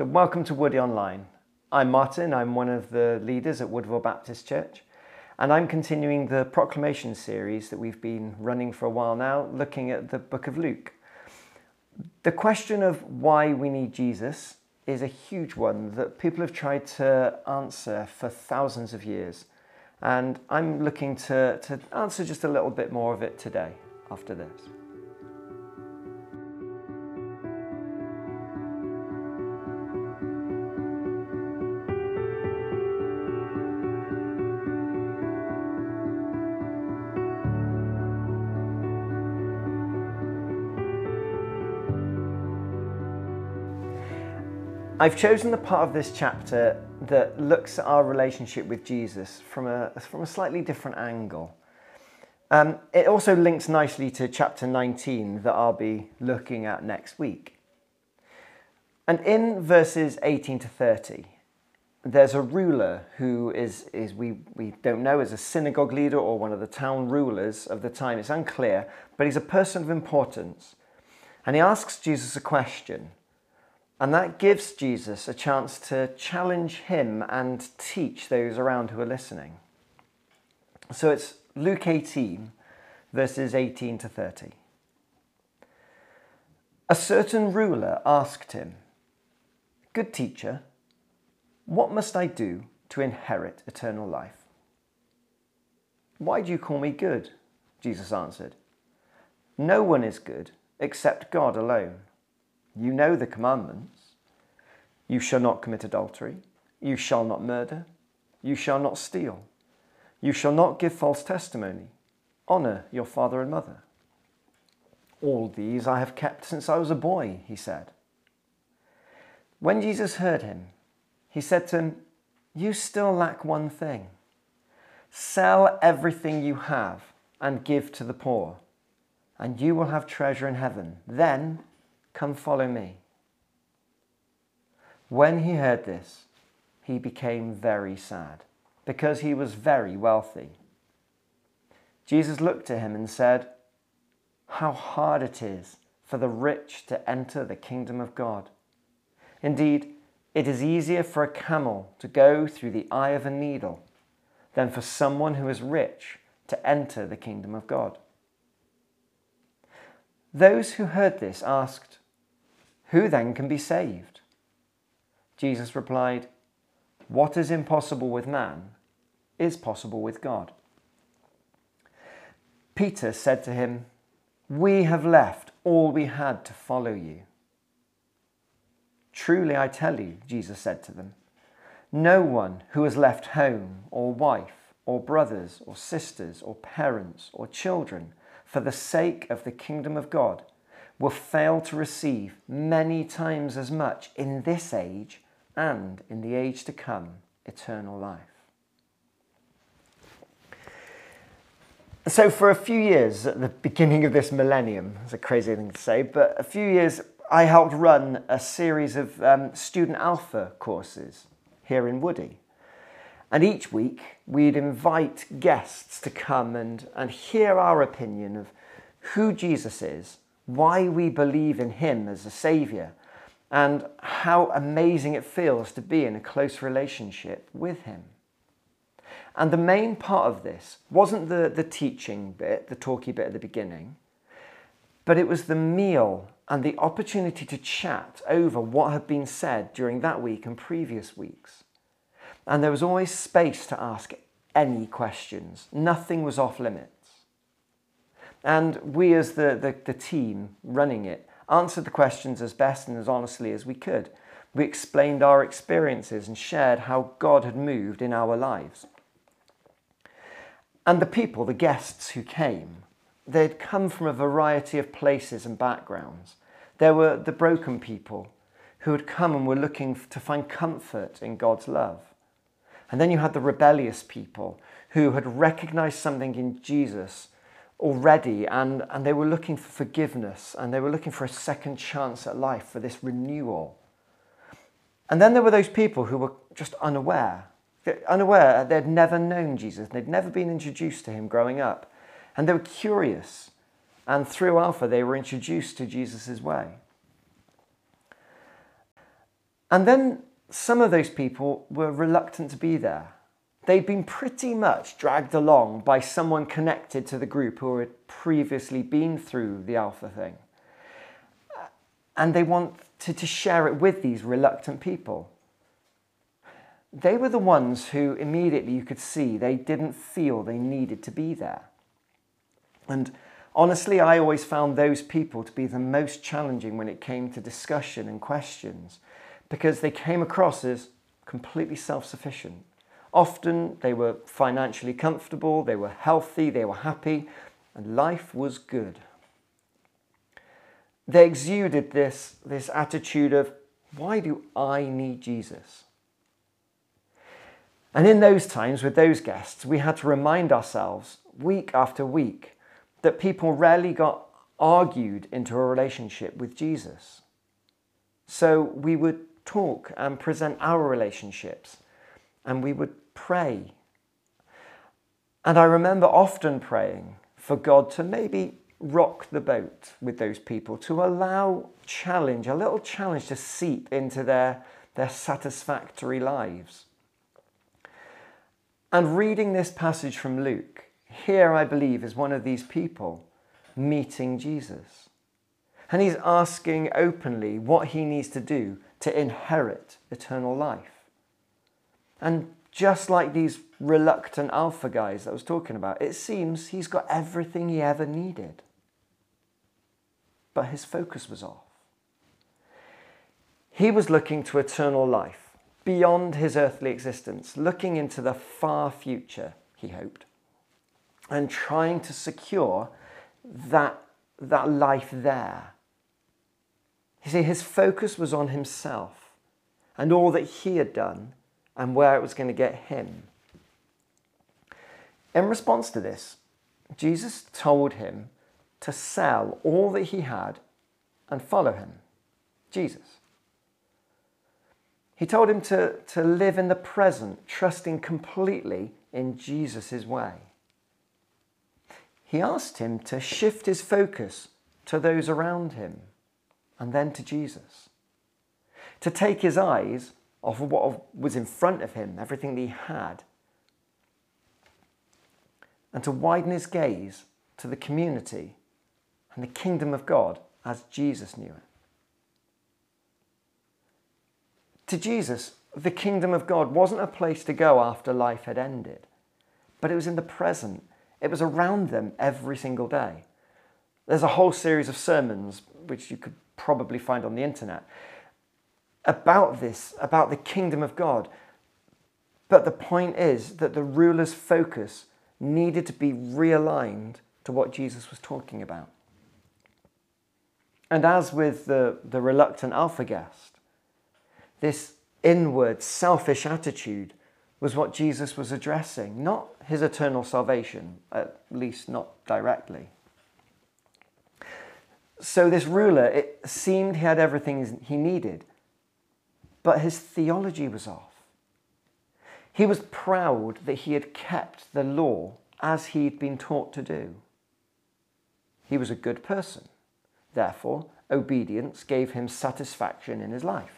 So welcome to Woody Online. I'm Martin, I'm one of the leaders at Woodville Baptist Church, and I'm continuing the proclamation series that we've been running for a while now, looking at the book of Luke. The question of why we need Jesus is a huge one that people have tried to answer for thousands of years, and I'm looking to answer just a little bit more of it today after this. I've chosen the part of this chapter that looks at our relationship with Jesus from a slightly different angle. It also links nicely to chapter 19 that I'll be looking at next week. And in verses 18 to 30, there's a ruler who is we don't know, is a synagogue leader or one of the town rulers of the time. It's unclear, but he's a person of importance. And he asks Jesus a question. And that gives Jesus a chance to challenge him and teach those around who are listening. So it's Luke 18, verses 18 to 30. A certain ruler asked him, "Good teacher, what must I do to inherit eternal life?" "Why do you call me good?" Jesus answered. "No one is good except God alone. You know the commandments. You shall not commit adultery. You shall not murder. You shall not steal. You shall not give false testimony. Honor your father and mother." "All these I have kept since I was a boy," he said. When Jesus heard him, he said to him, "You still lack one thing. Sell everything you have and give to the poor, and you will have treasure in heaven. Then come follow me." When he heard this, he became very sad, because he was very wealthy. Jesus looked at him and said, "How hard it is for the rich to enter the kingdom of God. Indeed, it is easier for a camel to go through the eye of a needle than for someone who is rich to enter the kingdom of God." Those who heard this asked, "Who then can be saved?" Jesus replied, "What is impossible with man is possible with God." Peter said to him, "We have left all we had to follow you." "Truly I tell you," Jesus said to them, "no one who has left home or wife or brothers or sisters or parents or children for the sake of the kingdom of God will fail to receive many times as much in this age and in the age to come eternal life." So for a few years at the beginning of this millennium, it's a crazy thing to say, but a few years I helped run a series of student Alpha courses here in Woody. And each week we'd invite guests to come and hear our opinion of who Jesus is, why we believe in him as a saviour, and how amazing it feels to be in a close relationship with him. And the main part of this wasn't the teaching bit, the talky bit at the beginning, but it was the meal and the opportunity to chat over what had been said during that week and previous weeks. And there was always space to ask any questions. Nothing was off limits. And we as the team running it answered the questions as best and as honestly as we could. We explained our experiences and shared how God had moved in our lives. And the people, the guests who came, they'd come from a variety of places and backgrounds. There were the broken people who had come and were looking to find comfort in God's love. And then you had the rebellious people who had recognized something in Jesus already and they were looking for forgiveness and they were looking for a second chance at life, for this renewal. And then there were those people who were just unaware, they'd never known Jesus, they'd never been introduced to him growing up. And they were curious, and through Alpha they were introduced to Jesus' way. And then some of those people were reluctant to be there. They'd been pretty much dragged along by someone connected to the group who had previously been through the Alpha thing. And they wanted to share it with these reluctant people. They were the ones who immediately you could see they didn't feel they needed to be there. And honestly, I always found those people to be the most challenging when it came to discussion and questions, because they came across as completely self-sufficient. Often they were financially comfortable, they were healthy, they were happy, and life was good. They exuded this attitude of, why do I need Jesus? And in those times with those guests, we had to remind ourselves week after week that people rarely got argued into a relationship with Jesus. So we would talk and present our relationships, and we would pray. And I remember often praying for God to maybe rock the boat with those people, to allow challenge, a little challenge to seep into their satisfactory lives. And reading this passage from Luke, here I believe is one of these people meeting Jesus. And he's asking openly what he needs to do to inherit eternal life. And just like these reluctant Alpha guys that I was talking about, it seems he's got everything he ever needed. But his focus was off. He was looking to eternal life, beyond his earthly existence, looking into the far future, he hoped, and trying to secure that life there. You see, his focus was on himself and all that he had done and where it was going to get him. In response to this, Jesus told him to sell all that he had and follow him, Jesus. He told him to live in the present, trusting completely in Jesus' way. He asked him to shift his focus to those around him and then to Jesus, to take his eyes off of what was in front of him, everything that he had, and to widen his gaze to the community and the kingdom of God as Jesus knew it. To Jesus, the kingdom of God wasn't a place to go after life had ended, but it was in the present. It was around them every single day. There's a whole series of sermons, which you could probably find on the internet, about this, about the kingdom of God. But the point is that the ruler's focus needed to be realigned to what Jesus was talking about. And as with the reluctant Alpha guest, this inward, selfish attitude was what Jesus was addressing, not his eternal salvation, at least not directly. So this ruler, it seemed he had everything he needed, but his theology was off. He was proud that he had kept the law as he'd been taught to do. He was a good person. Therefore, obedience gave him satisfaction in his life.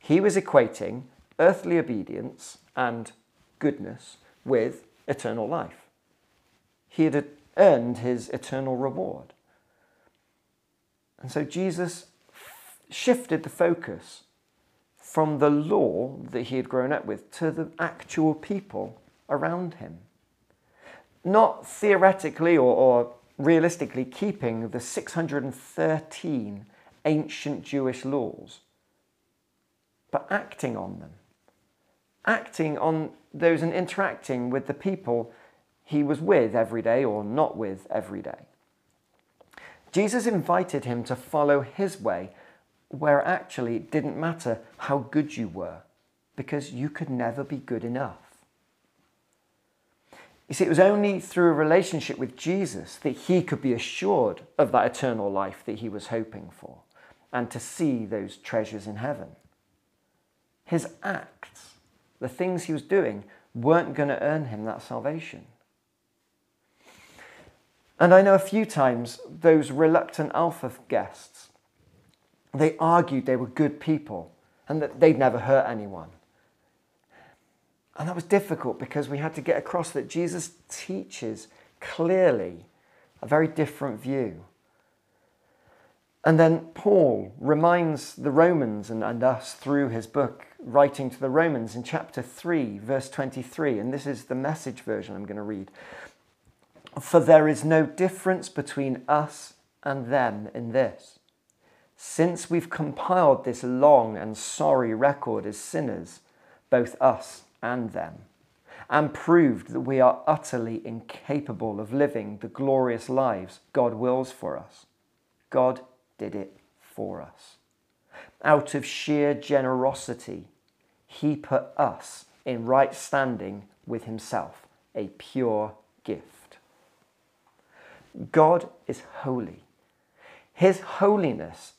He was equating earthly obedience and goodness with eternal life. He had earned his eternal reward. And so Jesus shifted the focus from the law that he had grown up with to the actual people around him. Not theoretically or realistically keeping the 613 ancient Jewish laws, but acting on them, acting on those and interacting with the people he was with every day or not with every day. Jesus invited him to follow his way, where actually it didn't matter how good you were, because you could never be good enough. You see, it was only through a relationship with Jesus that he could be assured of that eternal life that he was hoping for, and to see those treasures in heaven. His acts, the things he was doing, weren't going to earn him that salvation. And I know a few times those reluctant Alpha guests, they argued they were good people and that they'd never hurt anyone. And that was difficult because we had to get across that Jesus teaches clearly a very different view. And then Paul reminds the Romans and us through his book, writing to the Romans in chapter 3, verse 23, and this is the Message version I'm going to read. For there is no difference between us and them in this. Since we've compiled this long and sorry record as sinners, both us and them, and proved that we are utterly incapable of living the glorious lives God wills for us. God did it for us. Out of sheer generosity, he put us in right standing with himself, a pure gift. God is holy. His holiness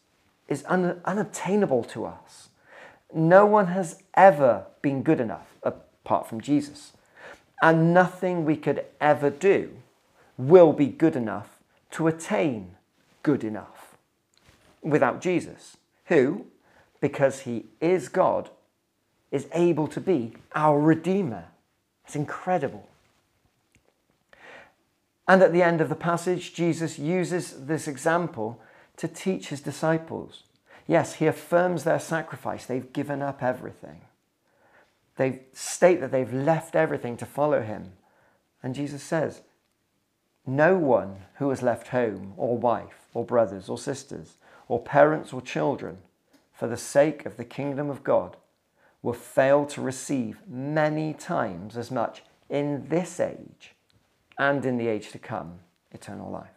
is unobtainable to us. No one has ever been good enough, apart from Jesus. And nothing we could ever do will be good enough to attain good enough. Without Jesus, who, because he is God, is able to be our Redeemer. It's incredible. And at the end of the passage, Jesus uses this example to teach his disciples. Yes, he affirms their sacrifice. They've given up everything. They state that they've left everything to follow him. And Jesus says, no one who has left home or wife or brothers or sisters or parents or children, for the sake of the kingdom of God, will fail to receive many times as much in this age and in the age to come, eternal life.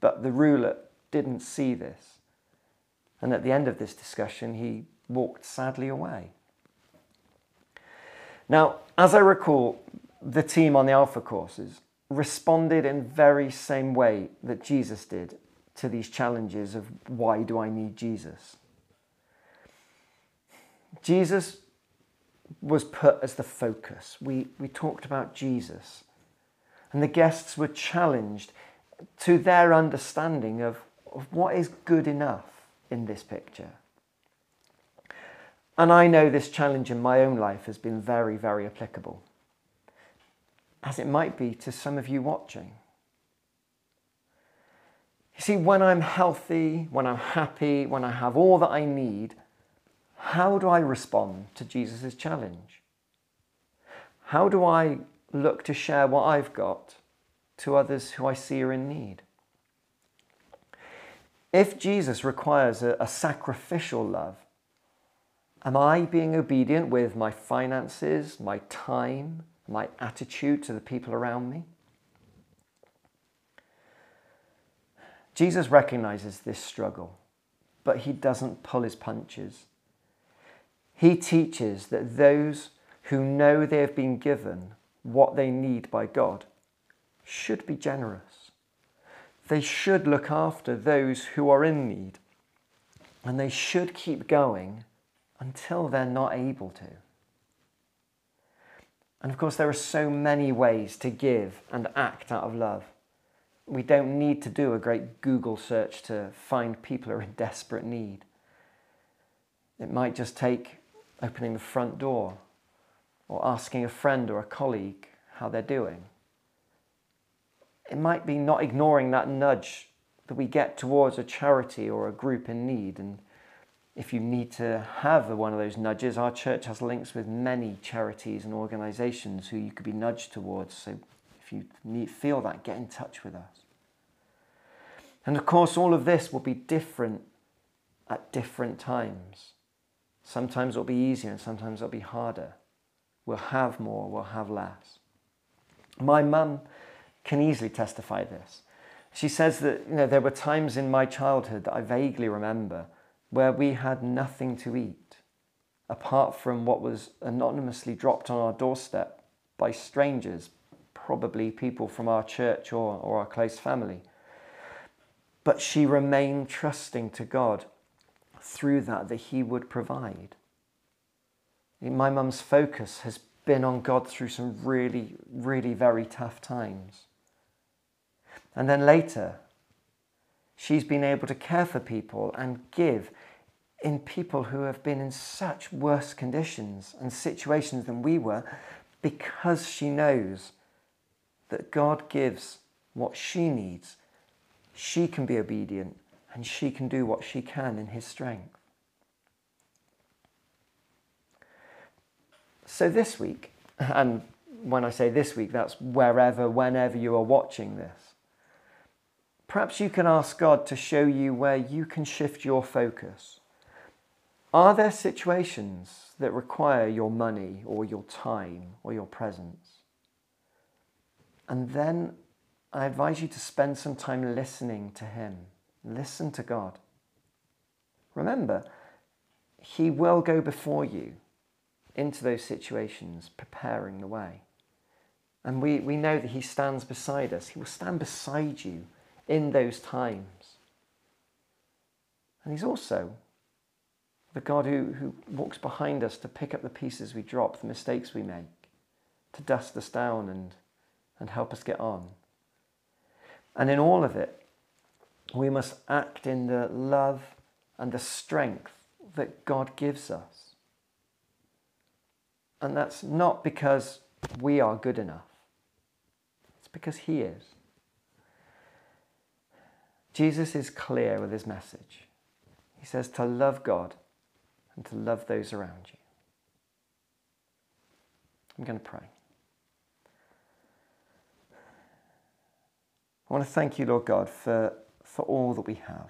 But the ruler didn't see this, and at the end of this discussion, he walked sadly away. Now, as I recall, the team on the Alpha courses responded in very same way that Jesus did to these challenges of why do I need Jesus? Jesus was put as the focus. We talked about Jesus, and the guests were challenged to their understanding of what is good enough in this picture. And I know this challenge in my own life has been very, very applicable, as it might be to some of you watching. You see, when I'm healthy, when I'm happy, when I have all that I need, how do I respond to Jesus' challenge? How do I look to share what I've got to others who I see are in need? If Jesus requires a sacrificial love, am I being obedient with my finances, my time, my attitude to the people around me? Jesus recognizes this struggle, but he doesn't pull his punches. He teaches that those who know they have been given what they need by God should be generous. They should look after those who are in need, and they should keep going until they're not able to. And of course, there are so many ways to give and act out of love. We don't need to do a great Google search to find people who are in desperate need. It might just take opening the front door or asking a friend or a colleague how they're doing. It might be not ignoring that nudge that we get towards a charity or a group in need. And if you need to have one of those nudges, our church has links with many charities and organisations who you could be nudged towards. So if you feel that, get in touch with us. And of course, all of this will be different at different times. Sometimes it'll be easier and sometimes it'll be harder. We'll have more, we'll have less. My mum can easily testify this. She says that, you know, there were times in my childhood that I vaguely remember where we had nothing to eat, apart from what was anonymously dropped on our doorstep by strangers, probably people from our church or our close family. But she remained trusting to God through that he would provide. My mum's focus has been on God through some really, really very tough times. And then later, she's been able to care for people and give in people who have been in such worse conditions and situations than we were, because she knows that God gives what she needs. She can be obedient and she can do what she can in his strength. So this week, and when I say this week, that's wherever, whenever you are watching this, perhaps you can ask God to show you where you can shift your focus. Are there situations that require your money or your time or your presence? And then I advise you to spend some time listening to him. Listen to God. Remember, he will go before you into those situations, preparing the way. And we know that he stands beside us. He will stand beside you in those times. And he's also the God who walks behind us to pick up the pieces we drop, the mistakes we make, to dust us down and help us get on. And in all of it, we must act in the love and the strength that God gives us. And that's not because we are good enough. It's because he is. Jesus is clear with his message. He says to love God and to love those around you. I'm going to pray. I want to thank you, Lord God, for all that we have.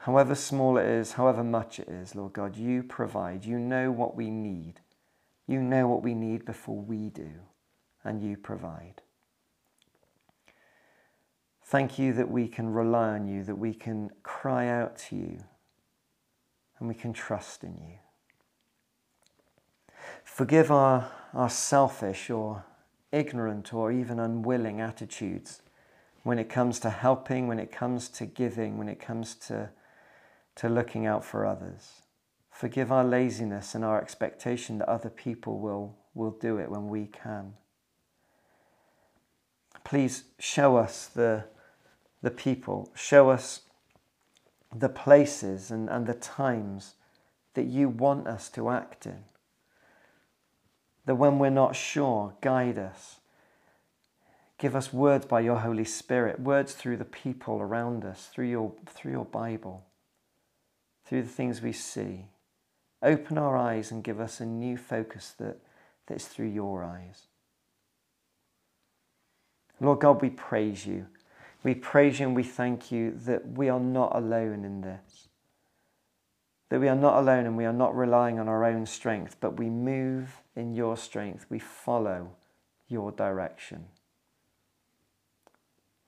However small it is, however much it is, Lord God, you provide. You know what we need. You know what we need before we do, and you provide. Thank you that we can rely on you, that we can cry out to you, and we can trust in you. Forgive our selfish or ignorant or even unwilling attitudes when it comes to helping, when it comes to giving, when it comes to looking out for others. Forgive our laziness and our expectation that other people will do it when we can. Please show us the people, show us the places and the times that you want us to act in. That when we're not sure, guide us. Give us words by your Holy Spirit, words through the people around us, through your Bible, through the things we see. Open our eyes and give us a new focus that is through your eyes. Lord God, we praise you. We praise you and we thank you that we are not alone in this. That we are not alone and we are not relying on our own strength, but we move in your strength. We follow your direction.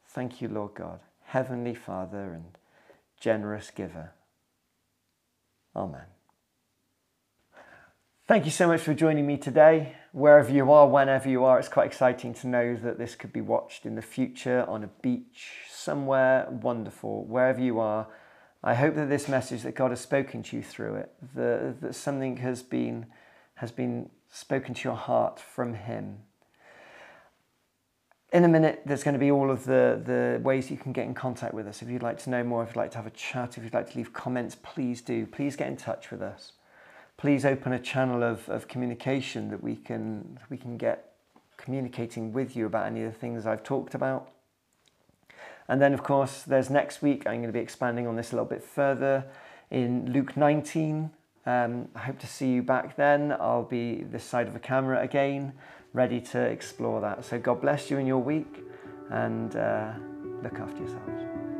Thank you, Lord God, Heavenly Father and generous giver. Amen. Thank you so much for joining me today. Wherever you are, whenever you are, it's quite exciting to know that this could be watched in the future on a beach, somewhere wonderful, wherever you are. I hope that this message that God has spoken to you through it, that something has been spoken to your heart from him. In a minute, there's going to be all of the ways you can get in contact with us. If you'd like to know more, if you'd like to have a chat, if you'd like to leave comments, please do. Please get in touch with us. Please open a channel of communication that we can get communicating with you about any of the things I've talked about. And then, of course, there's next week. I'm going to be expanding on this a little bit further in Luke 19. I hope to see you back then. I'll be this side of the camera again, ready to explore that. So God bless you in your week and look after yourselves.